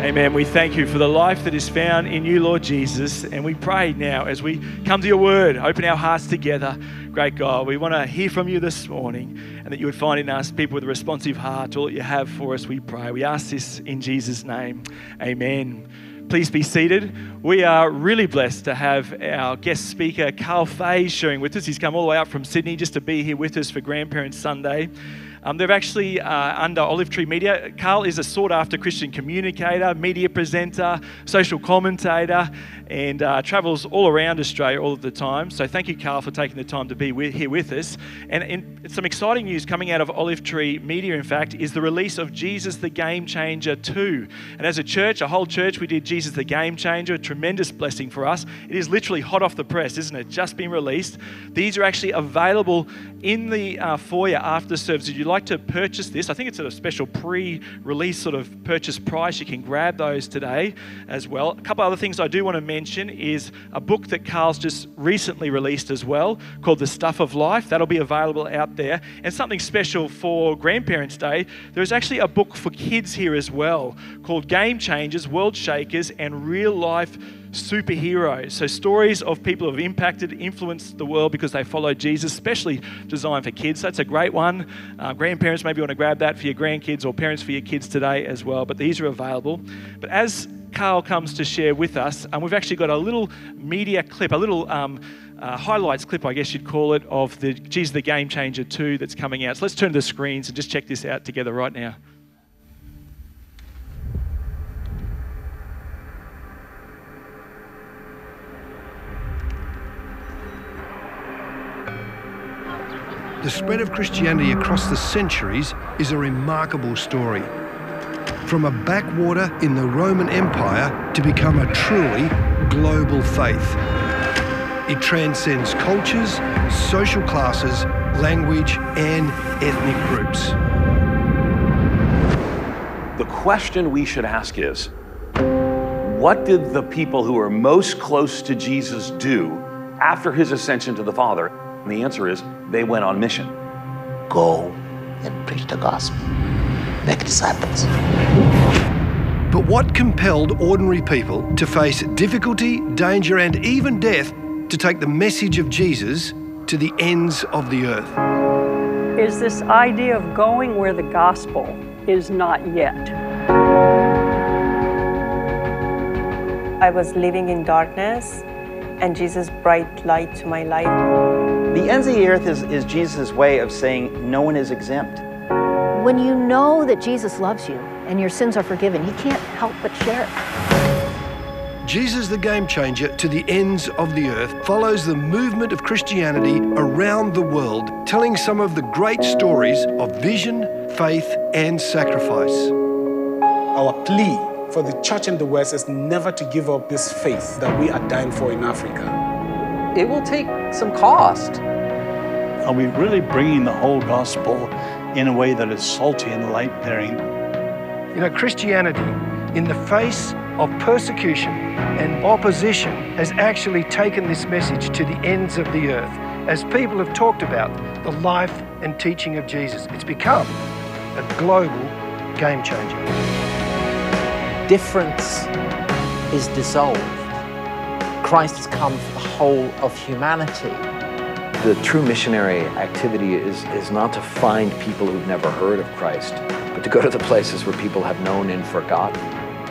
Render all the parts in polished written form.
Amen. We thank you for the life that is found in you, Lord Jesus. And we pray now as we come to your word, open our hearts together. Great God, we want to hear from you this morning and that you would find in us people with a responsive heart to all that you have for us, we pray. We ask this in Jesus' name. Amen. Please be seated. We are really blessed to have our guest speaker, Karl Faase, sharing with us. He's come all the way up from Sydney just to be here with us for Grandparents Sunday. They've actually, under Olive Tree Media, Karl is a sought-after Christian communicator, media presenter, social commentator, and travels all around Australia all of the time. So thank you, Karl, for taking the time to be here with us. And some exciting news coming out of Olive Tree Media, in fact, is the release of Jesus the Game Changer 2. And as a church, a whole church, we did Jesus the Game Changer, a tremendous blessing for us. It is literally hot off the press, isn't it? Just been released. These are actually available in the foyer after the service. If you'd like to purchase this, I think it's at a special pre-release sort of purchase price. You can grab those today as well. A couple other things I do want to mention is a book that Karl's just recently released as well called The Stuff of Life. That'll be available out there. And something special for Grandparents Day, there's actually a book for kids here as well called Game Changers, World Shakers and Real Life Superheroes. So stories of people who have impacted, influenced the world because they followed Jesus, especially designed for kids. That's a great one. Grandparents, maybe you want to grab that for your grandkids, or parents for your kids today as well. But these are available. But as Karl comes to share with us, we've actually got a little media clip, a little highlights clip, I guess you'd call it, of the Jesus the Game Changer 2 that's coming out. So let's turn to the screens and just check this out together right now. The spread of Christianity across the centuries is a remarkable story. From a backwater in the Roman Empire to become a truly global faith. It transcends cultures, social classes, language, and ethnic groups. The question we should ask is, what did the people who were most close to Jesus do after his ascension to the Father? And the answer is, they went on mission. Go and preach the gospel. Make disciples. But what compelled ordinary people to face difficulty, danger, and even death to take the message of Jesus to the ends of the earth? Is this idea of going where the gospel is not yet. I was living in darkness, and Jesus' bright light to my life. The ends of the earth is Jesus' way of saying no one is exempt. When you know that Jesus loves you and your sins are forgiven, you can't help but share it. Jesus the Game Changer to the ends of the earth follows the movement of Christianity around the world, telling some of the great stories of vision, faith, and sacrifice. Our plea for the church in the West is never to give up this faith that we are dying for in Africa. It will take some cost. Are we really bringing the whole gospel in a way that is salty and light-bearing? You know, Christianity, in the face of persecution and opposition, has actually taken this message to the ends of the earth. As people have talked about the life and teaching of Jesus, it's become a global game changer. Difference is dissolved. Christ has come for the whole of humanity. The true missionary activity is not to find people who've never heard of Christ, but to go to the places where people have known and forgotten.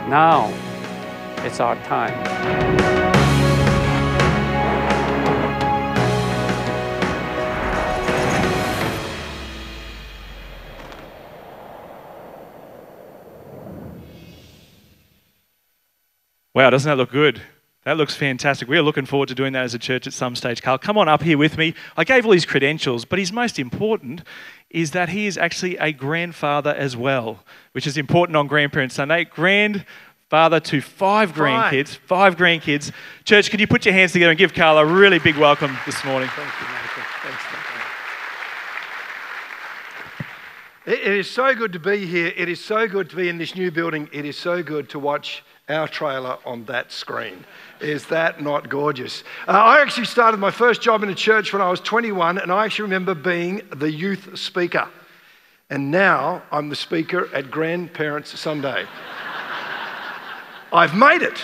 Now, it's our time. Wow, doesn't that look good? That looks fantastic. We are looking forward to doing that as a church at some stage. Karl, come on up here with me. I gave all his credentials, but his most important is that he is actually a grandfather as well, which is important on Grandparents Sunday. Grandfather to five grandkids. Church, could you put your hands together and give Karl a really big welcome this morning? Thank you, Nathan. Thanks, Nathan. It is so good to be here. It is so good to be in this new building. It is so good to watch our trailer on that screen. Is that not gorgeous? I actually started my first job in a church when I was 21, and I actually remember being the youth speaker. And now I'm the speaker at Grandparents Sunday. I've made it.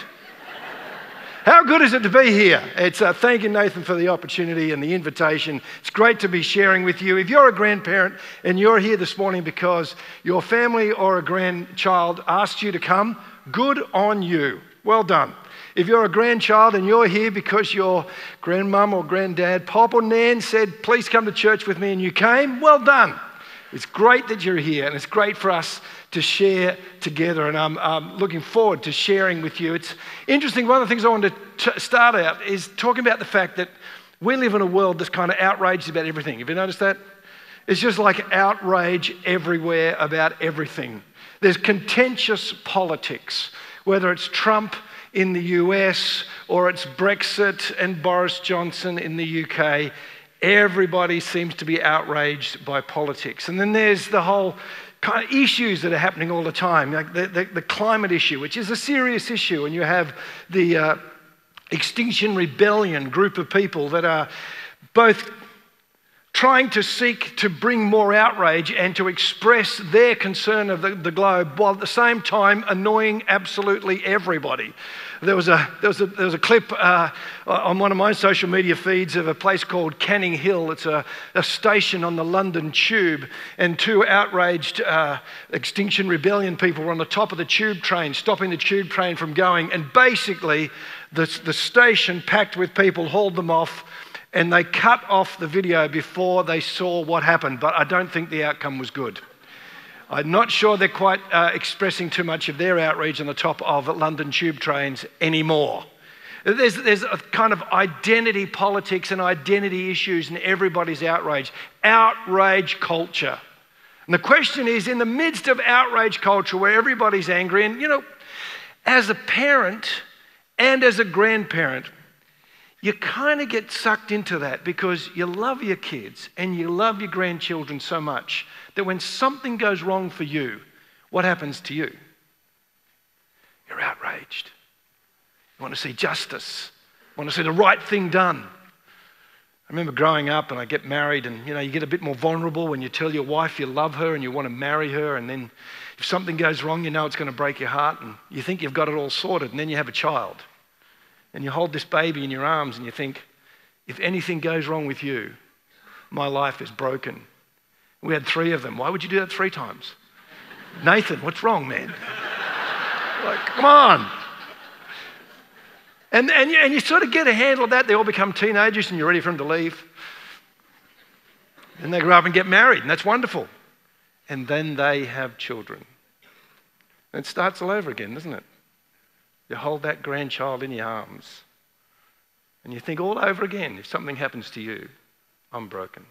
How good is it to be here? It's thank you, Nathan, for the opportunity and the invitation. It's great to be sharing with you. If you're a grandparent and you're here this morning because your family or a grandchild asked you to come, good on you. Well done. If you're a grandchild and you're here because your grandmum or granddad, pop or nan said, please come to church with me, and you came, well done. It's great that you're here, and it's great for us to share together, and I'm looking forward to sharing with you. It's interesting, one of the things I wanted to start out is talking about the fact that we live in a world that's kind of outraged about everything. Have you noticed that? It's just like outrage everywhere about everything. There's contentious politics, whether it's Trump in the US or it's Brexit and Boris Johnson in the UK. Everybody seems to be outraged by politics. And then there's the whole kind of issues that are happening all the time, like the climate issue, which is a serious issue, and you have the Extinction Rebellion group of people that are both trying to seek to bring more outrage and to express their concern of the globe, while at the same time annoying absolutely everybody. There was a clip on one of my social media feeds of a place called Canning Hill. It's a station on the London Tube, and two outraged Extinction Rebellion people were on the top of the tube train, stopping the tube train from going, and basically the station, packed with people, hauled them off, and they cut off the video before they saw what happened, but I don't think the outcome was good. I'm not sure they're quite expressing too much of their outrage on the top of London tube trains anymore. There's a kind of identity politics and identity issues, and everybody's outraged. Outrage culture. And the question is, in the midst of outrage culture where everybody's angry, and you know, as a parent and as a grandparent, you kind of get sucked into that because you love your kids and you love your grandchildren so much that when something goes wrong for you, what happens to you? You're outraged. You want to see justice. You want to see the right thing done. I remember growing up, and I get married, and you know, you get a bit more vulnerable when you tell your wife you love her and you want to marry her, and then if something goes wrong, you know it's going to break your heart, and you think you've got it all sorted, and then you have a child. And you hold this baby in your arms and you think, if anything goes wrong with you, my life is broken. We had three of them. Why would you do that three times? Nathan, what's wrong, man? Like, come on. And you sort of get a handle of that. They all become teenagers and you're ready for them to leave. And they grow up and get married, and that's wonderful. And then they have children. And it starts all over again, doesn't it? You hold that grandchild in your arms and you think all over again, if something happens to you, I'm broken.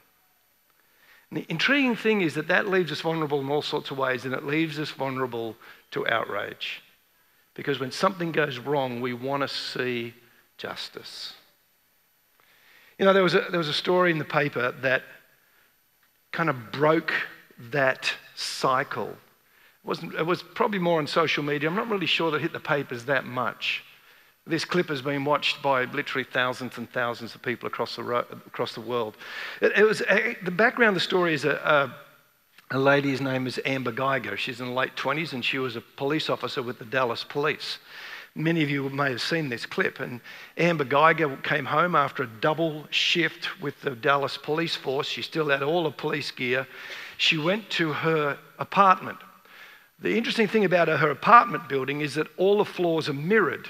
And the intriguing thing is that that leaves us vulnerable in all sorts of ways, and it leaves us vulnerable to outrage. Because when something goes wrong, we want to see justice. You know, there was a story in the paper that kind of broke that cycle. It was probably more on social media. I'm not really sure that it hit the papers that much. This clip has been watched by literally thousands and thousands of people across the world. The background of the story is a lady's name is Amber Guyger. She's in the late 20s, and she was a police officer with the Dallas Police. Many of you may have seen this clip. And Amber Guyger came home after a double shift with the Dallas Police Force. She still had all her police gear. She went to her apartment. The interesting thing about her apartment building is that all the floors are mirrored.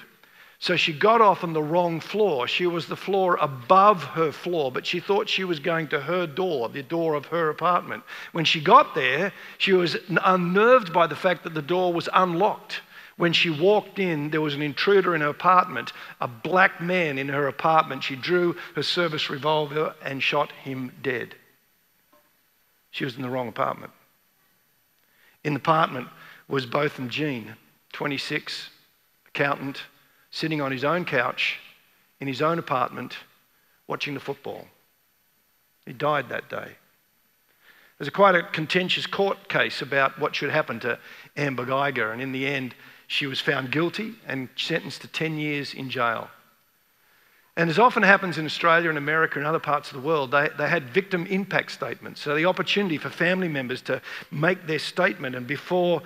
So she got off on the wrong floor. She was the floor above her floor, but she thought she was going to her door, the door of her apartment. When she got there, she was unnerved by the fact that the door was unlocked. When she walked in, there was an intruder in her apartment, a black man in her apartment. She drew her service revolver and shot him dead. She was in the wrong apartment. In the apartment was Botham Jean, 26, accountant, sitting on his own couch in his own apartment watching the football. He died that day. There's quite a contentious court case about what should happen to Amber Guyger, and in the end, she was found guilty and sentenced to 10 years in jail. And as often happens in Australia and America and other parts of the world, they had victim impact statements. So the opportunity for family members to make their statement, and before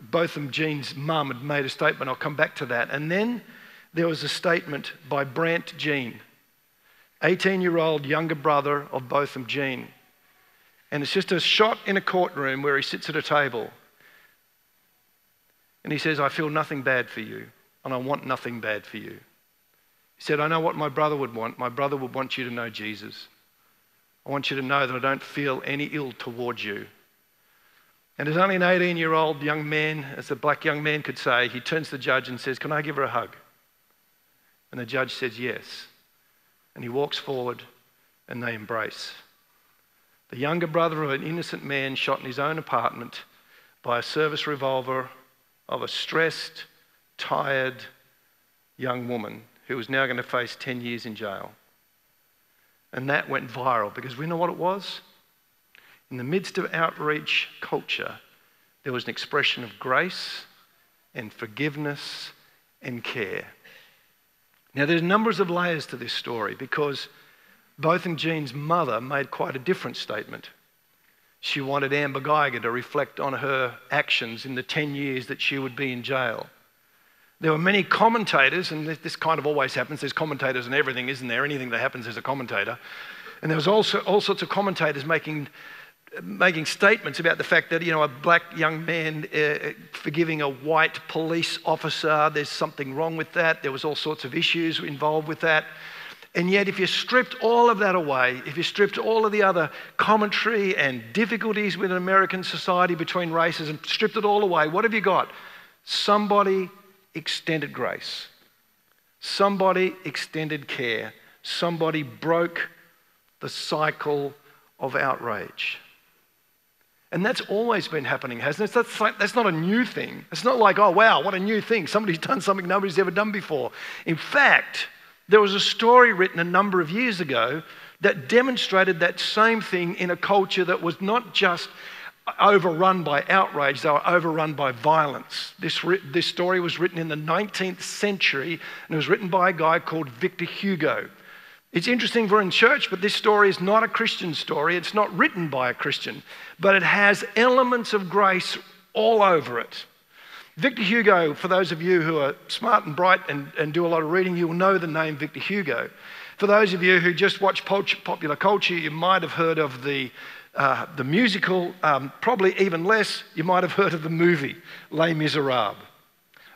Botham Jean's mum had made a statement. I'll come back to that. And then there was a statement by Brant Jean, 18-year-old younger brother of Botham Jean. And it's just a shot in a courtroom where he sits at a table. And he says, I feel nothing bad for you, and I want nothing bad for you. He said, I know what my brother would want. My brother would want you to know Jesus. I want you to know that I don't feel any ill towards you. And as only an 18-year-old young man, as the black young man could say, he turns to the judge and says, can I give her a hug? And the judge says, yes. And he walks forward and they embrace. The younger brother of an innocent man shot in his own apartment by a service revolver of a stressed, tired young woman who was now going to face 10 years in jail. And that went viral because we know what it was. In the midst of outrage culture, there was an expression of grace and forgiveness and care. Now, there's numbers of layers to this story because Botham Jean's mother made quite a different statement. She wanted Amber Guyger to reflect on her actions in the 10 years that she would be in jail. There were many commentators, and this kind of always happens. There's commentators in everything, isn't there? Anything that happens, there's a commentator. And there was also all sorts of commentators making statements about the fact that, you know, a black young man forgiving a white police officer, there's something wrong with that. There was all sorts of issues involved with that. And yet, if you stripped all of that away, if you stripped all of the other commentary and difficulties within American society between races and stripped it all away, what have you got? Somebody extended grace. Somebody extended care. Somebody broke the cycle of outrage. And that's always been happening, hasn't it? That's not a new thing. It's not like, oh, wow, what a new thing. Somebody's done something nobody's ever done before. In fact, there was a story written a number of years ago that demonstrated that same thing in a culture that was not just overrun by outrage, they were overrun by violence. This story was written in the 19th century, and it was written by a guy called Victor Hugo. It's interesting we're in church, but this story is not a Christian story. It's not written by a Christian, but it has elements of grace all over it. Victor Hugo, for those of you who are smart and bright and do a lot of reading, you will know the name Victor Hugo. For those of you who just watch popular culture, you might have heard of the musical, probably even less, you might have heard of the movie, Les Misérables.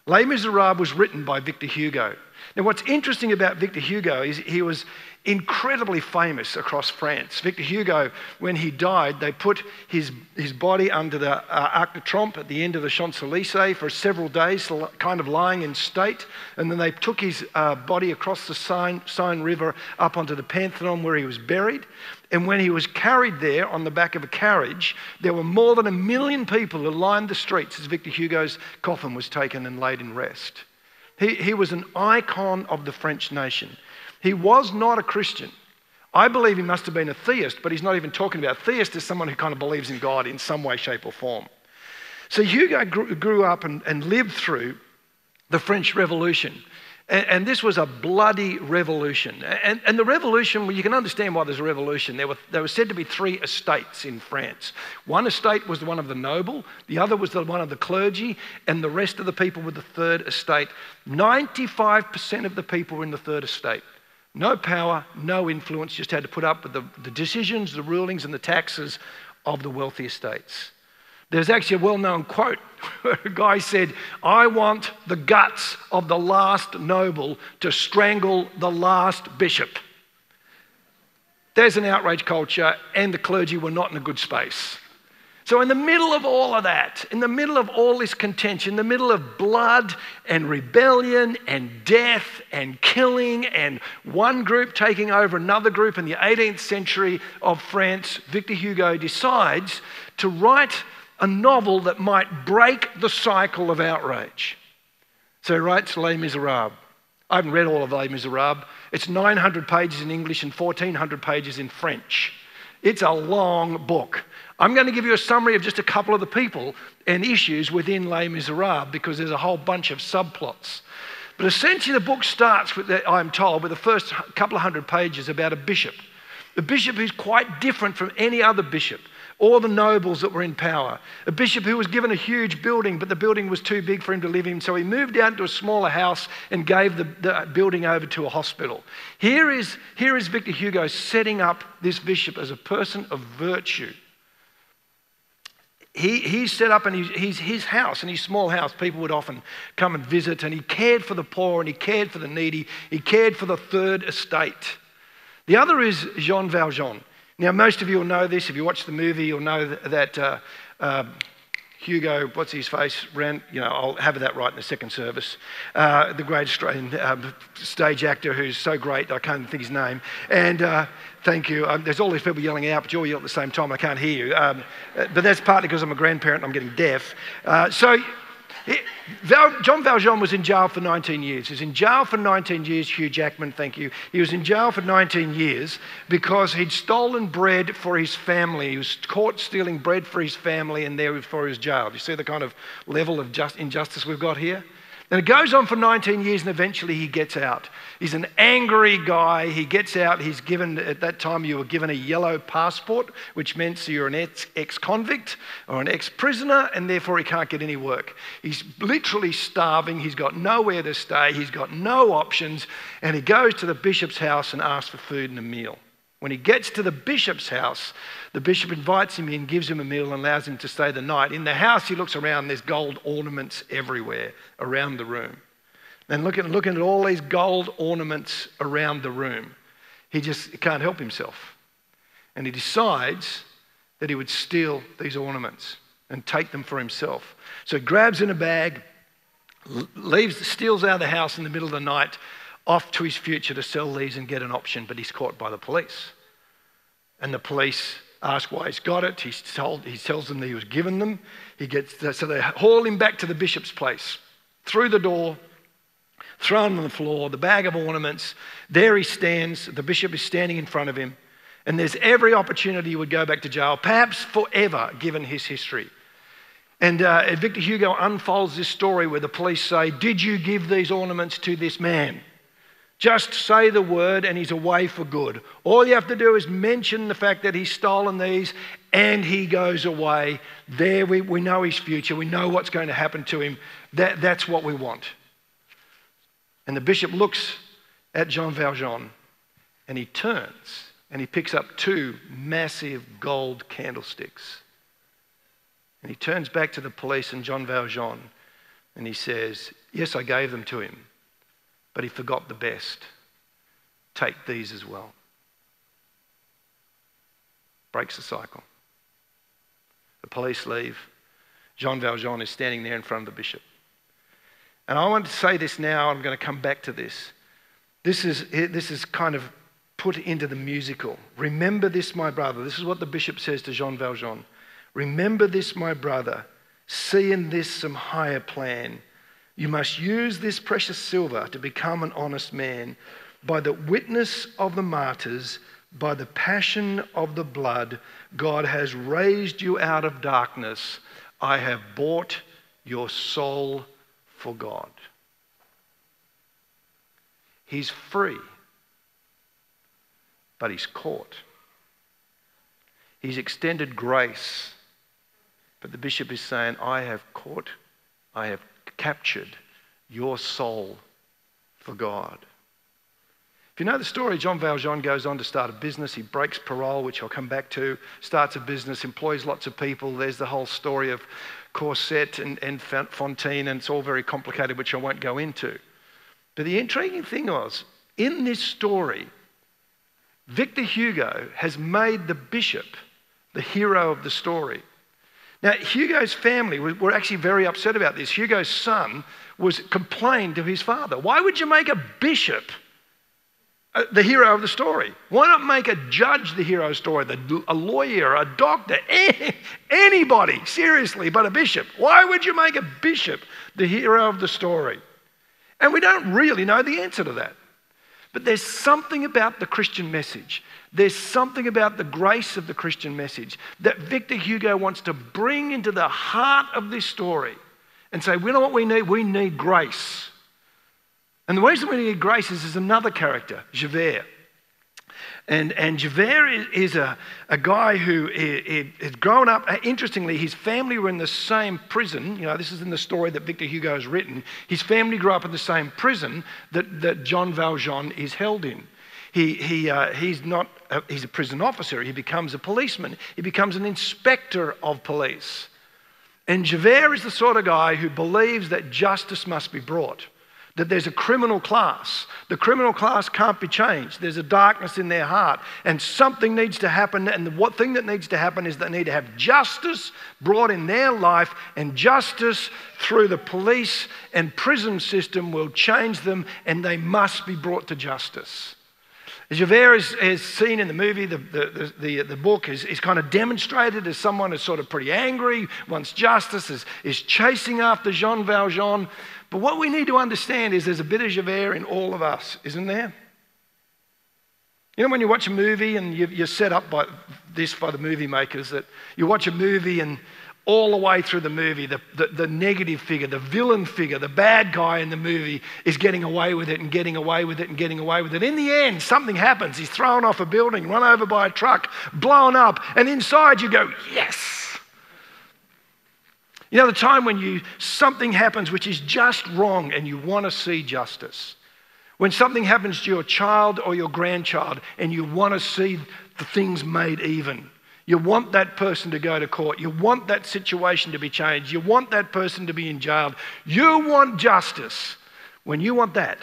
Les Misérables was written by Victor Hugo. Now, what's interesting about Victor Hugo is he was incredibly famous across France. Victor Hugo, when he died, they put his body under the Arc de Trompe at the end of the Champs-Élysées for several days, kind of lying in state. And then they took his body across the Seine River up onto the Pantheon where he was buried. And when he was carried there on the back of a carriage, there were more than 1 million people who lined the streets as Victor Hugo's coffin was taken and laid in rest. He was an icon of the French nation. He was not a Christian. I believe he must have been a theist, but he's not even talking about theist as someone who kind of believes in God in some way, shape, or form. So Hugo grew up and lived through the French Revolution. And this was a bloody revolution. And the revolution, well, you can understand why there's a revolution. There were said to be three estates in France. One estate was the one of the noble, the other was the one of the clergy, and the rest of the people were the third estate. 95% of the people were in the third estate. No power, no influence, just had to put up with the decisions, the rulings, and the taxes of the wealthy estates. There's actually a well-known quote where a guy said, I want the guts of the last noble to strangle the last bishop. There's an outrage culture, and the clergy were not in a good space. So in the middle of all of that, in the middle of all this contention, in the middle of blood and rebellion and death and killing and one group taking over another group in the 18th century of France, Victor Hugo decides to write a novel that might break the cycle of outrage. So he writes Les Misérables. I haven't read all of Les Misérables. It's 900 pages in English and 1,400 pages in French. It's a long book. I'm going to give you a summary of just a couple of the people and issues within Les Misérables because there's a whole bunch of subplots. But essentially the book starts, I'm told, with the first couple of hundred pages about a bishop. The bishop is quite different from any other bishop. all the nobles that were in power, a bishop who was given a huge building, but the building was too big for him to live in, so he moved out to a smaller house and gave the building over to a hospital. Here is Victor Hugo setting up this bishop as a person of virtue. He set up, and his house, in his small house, people would often come and visit, and he cared for the poor, and he cared for the needy, he cared for the third estate. The other is Jean Valjean. Now, most of you will know this. If you watch the movie, you'll know that Hugo, what's his face, ran, you know, I'll have that right in the second service, the great Australian stage actor who's so great, I can't think his name. And thank you. There's all these people yelling out, but you all yell at the same time. I can't hear you. But that's partly because I'm a grandparent and I'm getting deaf. Jean Valjean was in jail for 19 years. He was in jail for 19 years, Hugh Jackman, thank you. He was in jail for 19 years because he'd stolen bread for his family. He was caught stealing bread for his family, and therefore he was jailed. You see the kind of level of injustice we've got here? And it goes on for 19 years, and eventually he gets out. He's an angry guy. He gets out. He's given, at that time, you were given a yellow passport, which meant you're an ex-convict or an ex-prisoner, and therefore he can't get any work. He's literally starving. He's got nowhere to stay. He's got no options, and he goes to the bishop's house and asks for food and a meal. When he gets to the bishop's house, the bishop invites him in, gives him a meal, and allows him to stay the night. In the house, he looks around. There's gold ornaments everywhere around the room. And looking at all these gold ornaments around the room, he just can't help himself. And he decides that he would steal these ornaments and take them for himself. So he grabs in a bag, steals out of the house in the middle of the night, off to his future to sell these and get an option, but he's caught by the police. And the police ask why he's got it. He tells them that he was given them. So they haul him back to the bishop's place, through the door, thrown on the floor, the bag of ornaments. There he stands. The bishop is standing in front of him. And there's every opportunity he would go back to jail, perhaps forever, given his history. And Victor Hugo unfolds this story where the police say, "Did you give these ornaments to this man? Just say the word and he's away for good. All you have to do is mention the fact that he's stolen these and he goes away." There we know his future. We know what's going to happen to him. That's what we want. And the bishop looks at Jean Valjean and he turns and he picks up two massive gold candlesticks. And he turns back to the police and Jean Valjean and he says, "Yes, I gave them to him, but he forgot the best. Take these as well." Breaks the cycle. The police leave. Jean Valjean is standing there in front of the bishop. And I want to say this now, I'm going to come back to this. This is kind of put into the musical. "Remember this, my brother." This is what the bishop says to Jean Valjean. "Remember this, my brother. See in this some higher plan. You must use this precious silver to become an honest man. By the witness of the martyrs, by the passion of the blood, God has raised you out of darkness. I have bought your soul for God." He's free, but he's caught. He's extended grace, but the bishop is saying, I have captured your soul for God. If you know the story, Jean Valjean goes on to start a business. He breaks parole, which I'll come back to, starts a business, employs lots of people. There's the whole story of Cosette and Fontaine, and it's all very complicated, which I won't go into. But the intriguing thing was, in this story, Victor Hugo has made the bishop the hero of the story. Now, Hugo's family were actually very upset about this. Hugo's son complained to his father. Why would you make a bishop the hero of the story? Why not make a judge the hero of the story, a lawyer, a doctor, anybody, seriously, but a bishop? Why would you make a bishop the hero of the story? And we don't really know the answer to that. But there's something about the Christian message. There's something about the grace of the Christian message that Victor Hugo wants to bring into the heart of this story and say, we know what we need? We need grace. And the reason we need grace is there's another character, Javert. And Javert is a guy who is grown up. Interestingly, his family were in the same prison. You know, this is in the story that Victor Hugo has written. His family grew up in the same prison that Jean Valjean is held in. He's a prison officer. He becomes a policeman. He becomes an inspector of police. And Javert is the sort of guy who believes that justice must be brought, that there's a criminal class. The criminal class can't be changed. There's a darkness in their heart, and something needs to happen, and the thing that needs to happen is they need to have justice brought in their life, and justice through the police and prison system will change them, and they must be brought to justice. Javert is seen in the movie, the book is kind of demonstrated as someone who's sort of pretty angry, wants justice, is chasing after Jean Valjean. But what we need to understand is there's a bit of Javert in all of us, isn't there? You know, when you watch a movie and you're set up by the movie makers, that you watch a movie and all the way through the movie, the negative figure, the villain figure, the bad guy in the movie is getting away with it and getting away with it and getting away with it. In the end, something happens. He's thrown off a building, run over by a truck, blown up, and inside you go, yes. You know, the time when something happens which is just wrong and you want to see justice. When something happens to your child or your grandchild and you want to see the things made even. You want that person to go to court. You want that situation to be changed. You want that person to be in jail. You want justice. When you want that,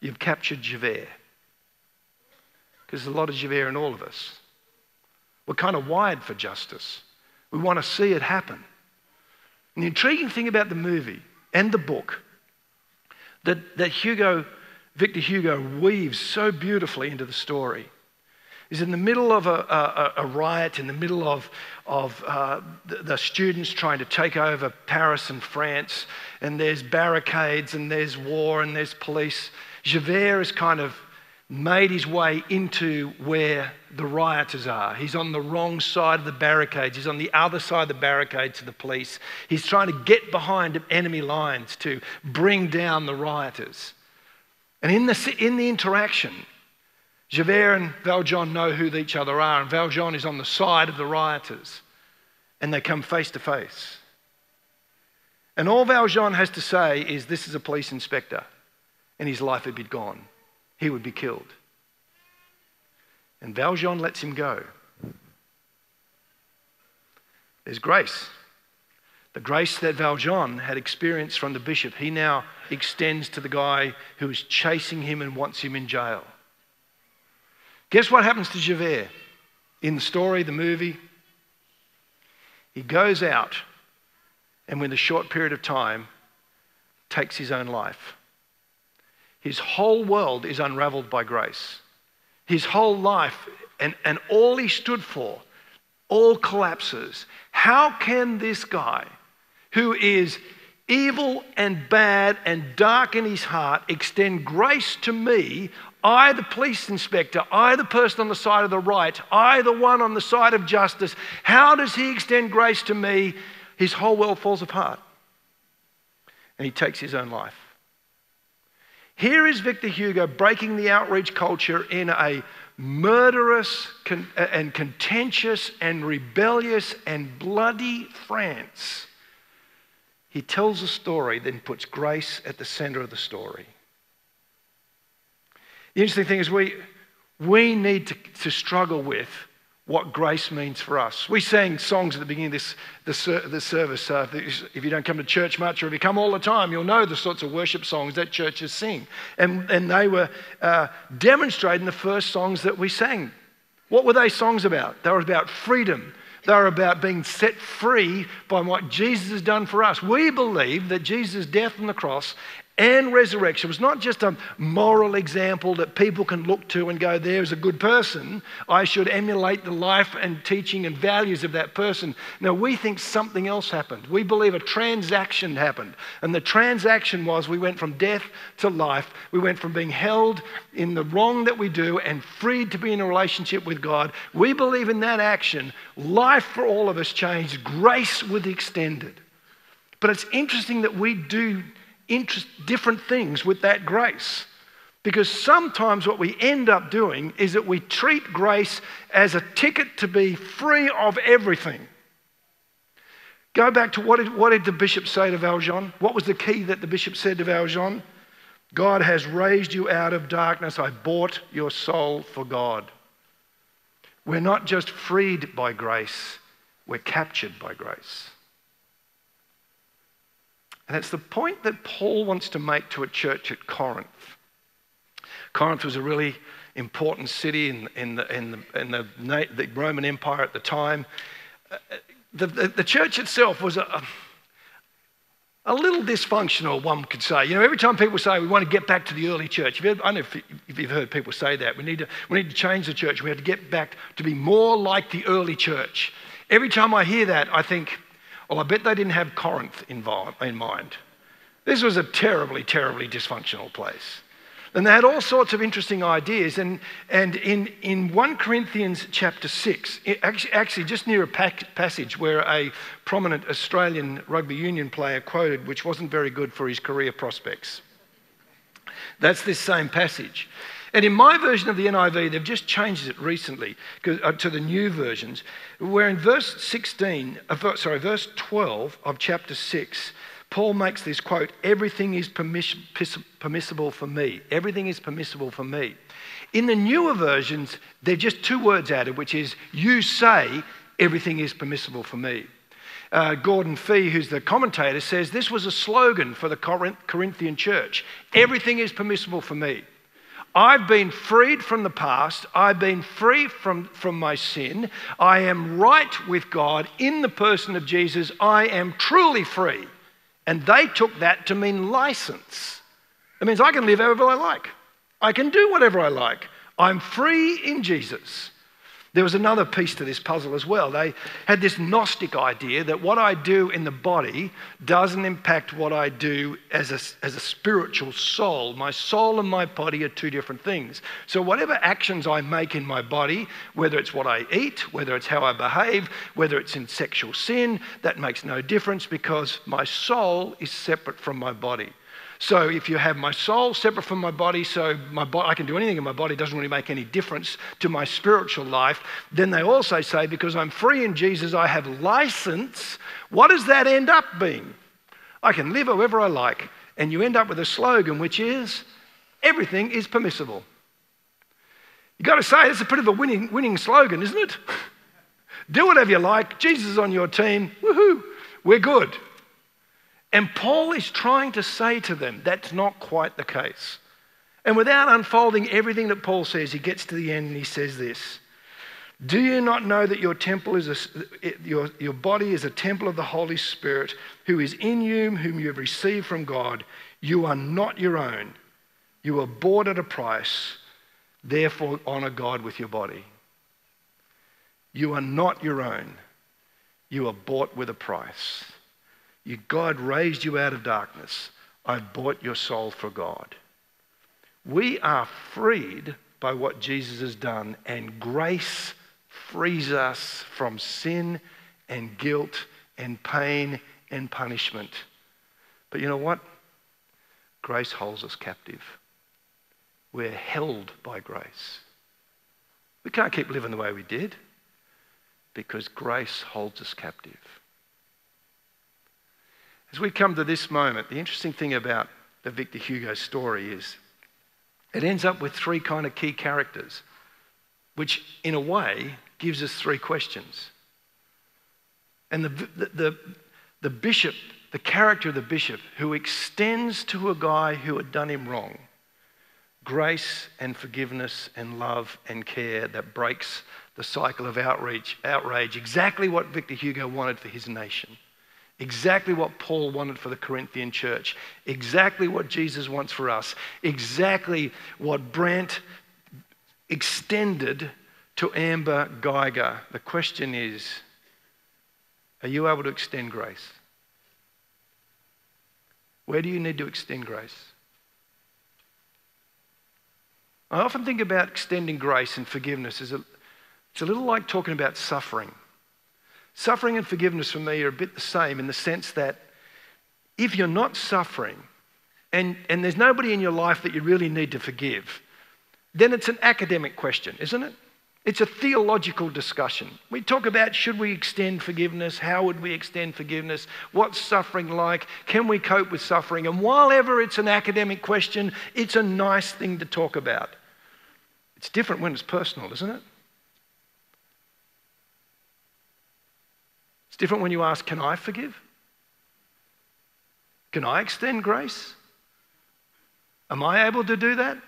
you've captured Javert. Because there's a lot of Javert in all of us. We're kind of wired for justice. We want to see it happen. And the intriguing thing about the movie and the book that Victor Hugo weaves so beautifully into the story is in the middle of a riot, in the middle of the students trying to take over Paris and France, and there's barricades, and there's war, and there's police. Javert has kind of made his way into where the rioters are. He's on the wrong side of the barricades. He's on the other side of the barricades to the police. He's trying to get behind enemy lines to bring down the rioters. And in the interaction, Javert and Valjean know who each other are, and Valjean is on the side of the rioters, and they come face to face. And all Valjean has to say is, this is a police inspector, and his life would be gone. He would be killed. And Valjean lets him go. There's grace. The grace that Valjean had experienced from the bishop, he now extends to the guy who is chasing him and wants him in jail. Guess what happens to Javert in the story, the movie? He goes out and within a short period of time takes his own life. His whole world is unraveled by grace. His whole life and all he stood for all collapses. How can this guy who is evil and bad and dark in his heart extend grace to me? I, the police inspector, I, the person on the side of the right, I, the one on the side of justice, how does he extend grace to me? His whole world falls apart. And he takes his own life. Here is Victor Hugo breaking the outrage culture in a murderous and contentious and rebellious and bloody France. He tells a story, then puts grace at the center of the story. The interesting thing is we need to struggle with what grace means for us. We sang songs at the beginning of this service. If you don't come to church much, or if you come all the time, you'll know the sorts of worship songs that churches sing. And they were demonstrating the first songs that we sang. What were they songs about? They were about freedom. They were about being set free by what Jesus has done for us. We believe that Jesus' death on the cross and resurrection was not just a moral example that people can look to and go, there's a good person. I should emulate the life and teaching and values of that person. No, we think something else happened. We believe a transaction happened. And the transaction was we went from death to life. We went from being held in the wrong that we do and freed to be in a relationship with God. We believe in that action, life for all of us changed, grace was extended. But it's interesting that we do different things with that grace. Because sometimes what we end up doing is that we treat grace as a ticket to be free of everything. Go back to what did the bishop say to Valjean? What was the key that the bishop said to Valjean? God has raised you out of darkness. I bought your soul for God. We're not just freed by grace, we're captured by grace. And that's the point that Paul wants to make to a church at Corinth. Corinth was a really important city in the Roman Empire at the time. The church itself was a little dysfunctional, one could say. You know, every time people say we want to get back to the early church, I don't know if you've heard people say that, we need to change the church, we have to get back to be more like the early church. Every time I hear that, I think, well, I bet they didn't have Corinth in mind. This was a terribly, terribly dysfunctional place. And they had all sorts of interesting ideas. And in 1 Corinthians chapter 6, actually just near a passage where a prominent Australian rugby union player quoted, which wasn't very good for his career prospects. That's this same passage. And in my version of the NIV, they've just changed it recently to the new versions, where in verse 12 of chapter 6, Paul makes this quote, everything is permissible for me. Everything is permissible for me. In the newer versions, there are just two words added, which is, you say, everything is permissible for me. Gordon Fee, who's the commentator, says this was a slogan for the Corinthian church. Everything is permissible for me. I've been freed from the past. I've been free from my sin. I am right with God in the person of Jesus. I am truly free. And they took that to mean license. That means I can live however I like. I can do whatever I like. I'm free in Jesus. There was another piece to this puzzle as well. They had this Gnostic idea that what I do in the body doesn't impact what I do as a spiritual soul. My soul and my body are two different things. So whatever actions I make in my body, whether it's what I eat, whether it's how I behave, whether it's in sexual sin, that makes no difference because my soul is separate from my body. So if you have my soul separate from my body, so I can do anything in my body, it doesn't really make any difference to my spiritual life. Then they also say, because I'm free in Jesus, I have license. What does that end up being? I can live however I like. And you end up with a slogan, which is, everything is permissible. You've got to say, it's a bit of a winning slogan, isn't it? Do whatever you like. Jesus is on your team. Woohoo. We're good. And Paul is trying to say to them, that's not quite the case. And without unfolding everything that Paul says, he gets to the end and he says this, do you not know that your temple your body is a temple of the Holy Spirit who is in you, whom you have received from God? You are not your own. You were bought at a price. Therefore, honor God with your body. You are not your own. You are bought with a price. God raised you out of darkness. I've bought your soul for God. We are freed by what Jesus has done, and grace frees us from sin and guilt and pain and punishment. But you know what? Grace holds us captive. We're held by grace. We can't keep living the way we did because grace holds us captive. As we come to this moment, the interesting thing about the Victor Hugo story is it ends up with three kind of key characters, which in a way gives us three questions. And the bishop, the character of the bishop, who extends to a guy who had done him wrong, grace and forgiveness and love and care that breaks the cycle of outrage, exactly what Victor Hugo wanted for his nation. Exactly what Paul wanted for the Corinthian church. Exactly what Jesus wants for us. Exactly what Brant extended to Amber Guyger. The question is, are you able to extend grace? Where do you need to extend grace? I often think about extending grace and forgiveness. It's a little like talking about suffering. Suffering and forgiveness for me are a bit the same in the sense that if you're not suffering, and there's nobody in your life that you really need to forgive, then it's an academic question, isn't it? It's a theological discussion. We talk about, should we extend forgiveness? How would we extend forgiveness? What's suffering like? Can we cope with suffering? And while ever it's an academic question, it's a nice thing to talk about. It's different when it's personal, isn't it? It's different when you ask, can I forgive? Can I extend grace? Am I able to do that?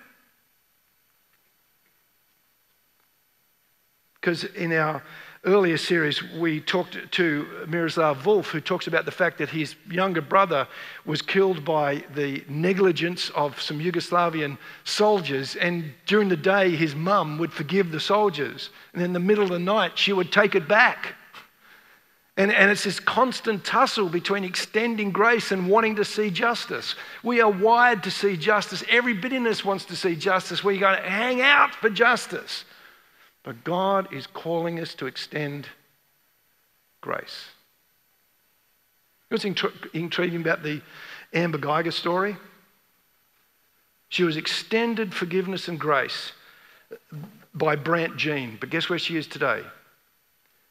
Because in our earlier series, we talked to Miroslav Volf, who talks about the fact that his younger brother was killed by the negligence of some Yugoslavian soldiers, and during the day, his mum would forgive the soldiers, and in the middle of the night, she would take it back. And it's this constant tussle between extending grace and wanting to see justice. We are wired to see justice. Every bit in us wants to see justice. We're going to hang out for justice. But God is calling us to extend grace. What's intriguing about the Amber Guyger story? She was extended forgiveness and grace by Brant Jean, but guess where she is today?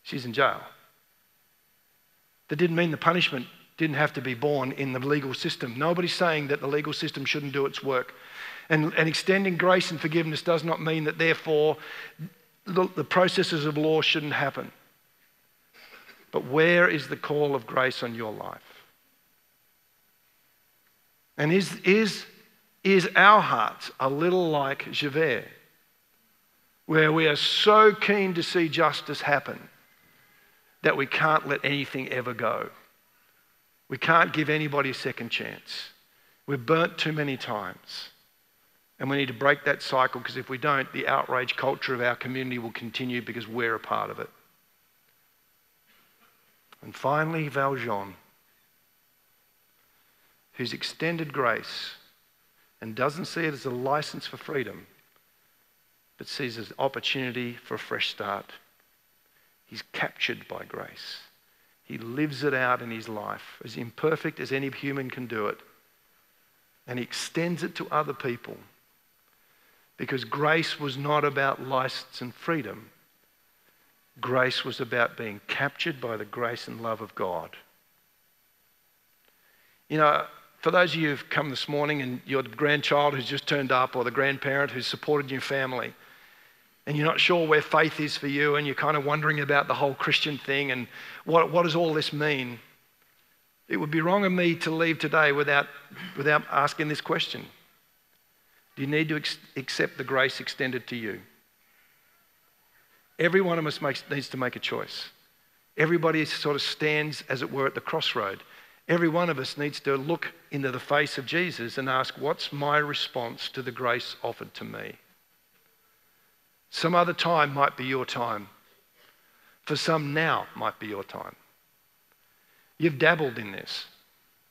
She's in jail. That didn't mean the punishment didn't have to be borne in the legal system. Nobody's saying that the legal system shouldn't do its work. And extending grace and forgiveness does not mean that, therefore, the processes of law shouldn't happen. But where is the call of grace on your life? And is our hearts a little like Javert, where we are so keen to see justice happen that we can't let anything ever go? We can't give anybody a second chance. We're burnt too many times. And we need to break that cycle, because if we don't, the outrage culture of our community will continue because we're a part of it. And finally, Valjean, who's extended grace and doesn't see it as a license for freedom, but sees it as an opportunity for a fresh start. He's captured by grace. He lives it out in his life, as imperfect as any human can do it. And he extends it to other people. Because grace was not about license and freedom. Grace was about being captured by the grace and love of God. You know, for those of you who've come this morning and your grandchild who's just turned up, or the grandparent who's supported your family, and you're not sure where faith is for you, and you're kind of wondering about the whole Christian thing and what does all this mean? It would be wrong of me to leave today without asking this question. You need to accept the grace extended to you. Every one of us needs to make a choice. Everybody sort of stands, as it were, at the crossroad. Every one of us needs to look into the face of Jesus and ask, what's my response to the grace offered to me? Some other time might be your time. For some, now might be your time. You've dabbled in this.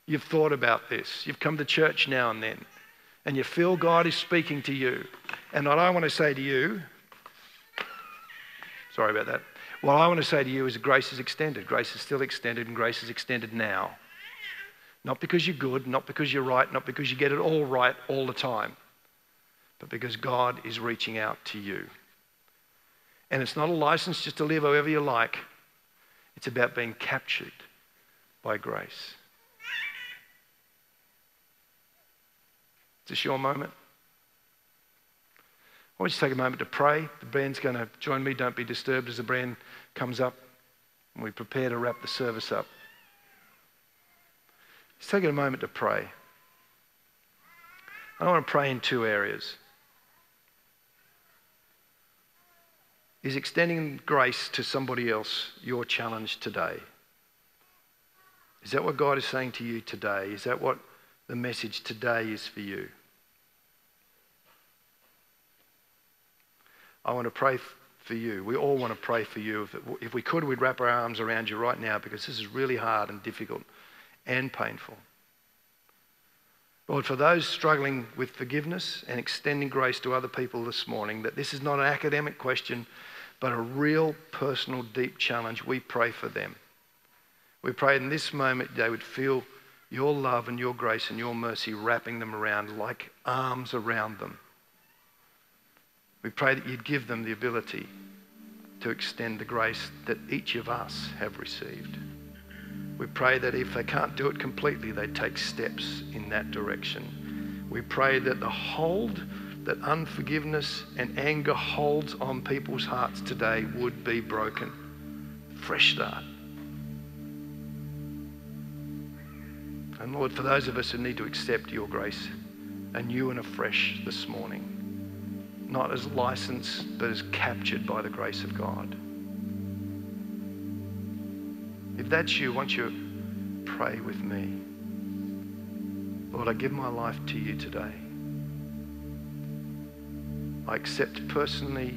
You've thought about this. You've come to church now and then. And you feel God is speaking to you. And what I want to say to you, sorry about that. What I want to say to you is grace is extended. Grace is still extended, and grace is extended now. Not because you're good, not because you're right, not because you get it all right all the time, but because God is reaching out to you. And it's not a license just to live however you like. It's about being captured by grace. Is this your moment? I want you to take a moment to pray. The band's going to join me. Don't be disturbed as the band comes up and we prepare to wrap the service up. Just take a moment to pray. I want to pray in two areas. Is extending grace to somebody else your challenge today? Is that what God is saying to you today? Is that what the message today is for you? I want to pray for you. We all want to pray for you. If we could, we'd wrap our arms around you right now, because this is really hard and difficult and painful. Lord, for those struggling with forgiveness and extending grace to other people this morning, that this is not an academic question, but a real personal, deep challenge, we pray for them. We pray in this moment they would feel your love and your grace and your mercy wrapping them around like arms around them. We pray that you'd give them the ability to extend the grace that each of us have received. We pray that if they can't do it completely, they take steps in that direction. We pray that the hold that unforgiveness and anger holds on people's hearts today would be broken. Fresh start. And Lord, for those of us who need to accept your grace anew and afresh this morning, not as licensed, but as captured by the grace of God. If that's you, won't you pray with me? Lord, I give my life to you today. I accept personally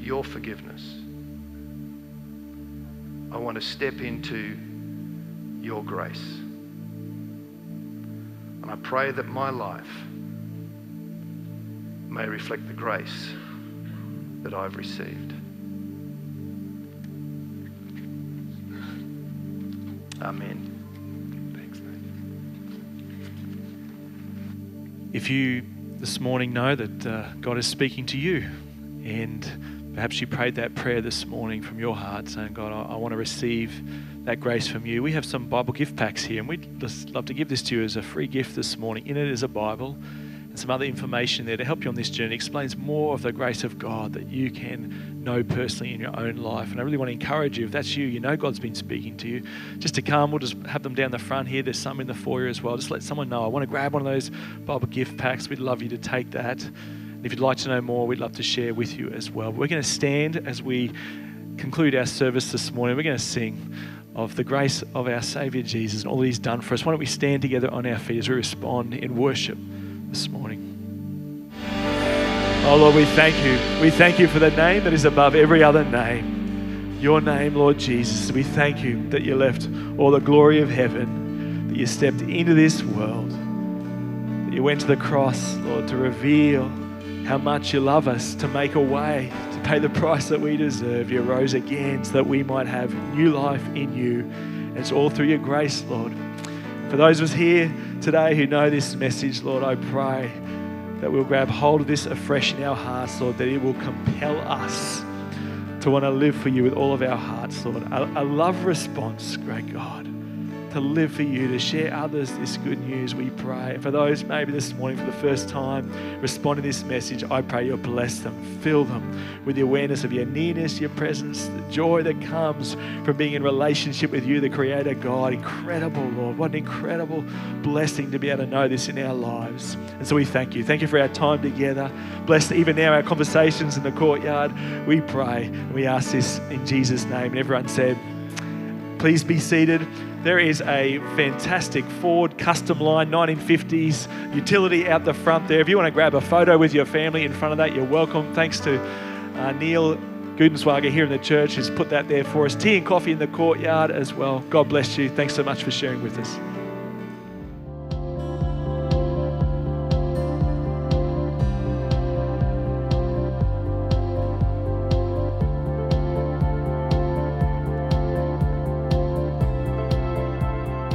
your forgiveness. I want to step into your grace. And I pray that my life may reflect the grace that I've received. Amen. Thanks, mate. If you this morning know that God is speaking to you, and perhaps you prayed that prayer this morning from your heart, saying, God, I want to receive that grace from you. We have some Bible gift packs here, and we'd just love to give this to you as a free gift this morning. In it is a Bible, some other information there to help you on this journey. It explains more of the grace of God that you can know personally in your own life. And I really want to encourage you, if that's you, you know God's been speaking to you, just to come. We'll just have them down the front here. There's some in the foyer as well. Just let someone know, I want to grab one of those Bible gift packs. We'd love you to take that. And if you'd like to know more, we'd love to share with you as well. But we're going to stand as we conclude our service this morning. We're going to sing of the grace of our Saviour Jesus and all that He's done for us. Why don't we stand together on our feet as we respond in worship this morning. Oh Lord, we thank you. We thank you for the name that is above every other name. Your name, Lord Jesus. We thank you that you left all the glory of heaven, that you stepped into this world, that you went to the cross, Lord, to reveal how much you love us, to make a way, to pay the price that we deserve. You rose again so that we might have new life in you. And it's all through your grace, Lord. For those of us here today who know this message, Lord, I pray that we'll grab hold of this afresh in our hearts, Lord, that it will compel us to want to live for you with all of our hearts, Lord. A love response, great God, to live for you, to share others this good news, we pray. For those maybe this morning for the first time responding to this message, I pray you'll bless them, fill them with the awareness of your nearness, your presence, the joy that comes from being in relationship with you, the Creator God. Incredible, Lord. What an incredible blessing to be able to know this in our lives. And so we thank you. Thank you for our time together. Bless even now our conversations in the courtyard. We pray and we ask this in Jesus' name. And everyone said, please be seated. There is a fantastic Ford Custom Line 1950s utility out the front there. If you want to grab a photo with your family in front of that, you're welcome. Thanks to Neil Gudenswager here in the church who's put that there for us. Tea and coffee in the courtyard as well. God bless you. Thanks so much for sharing with us.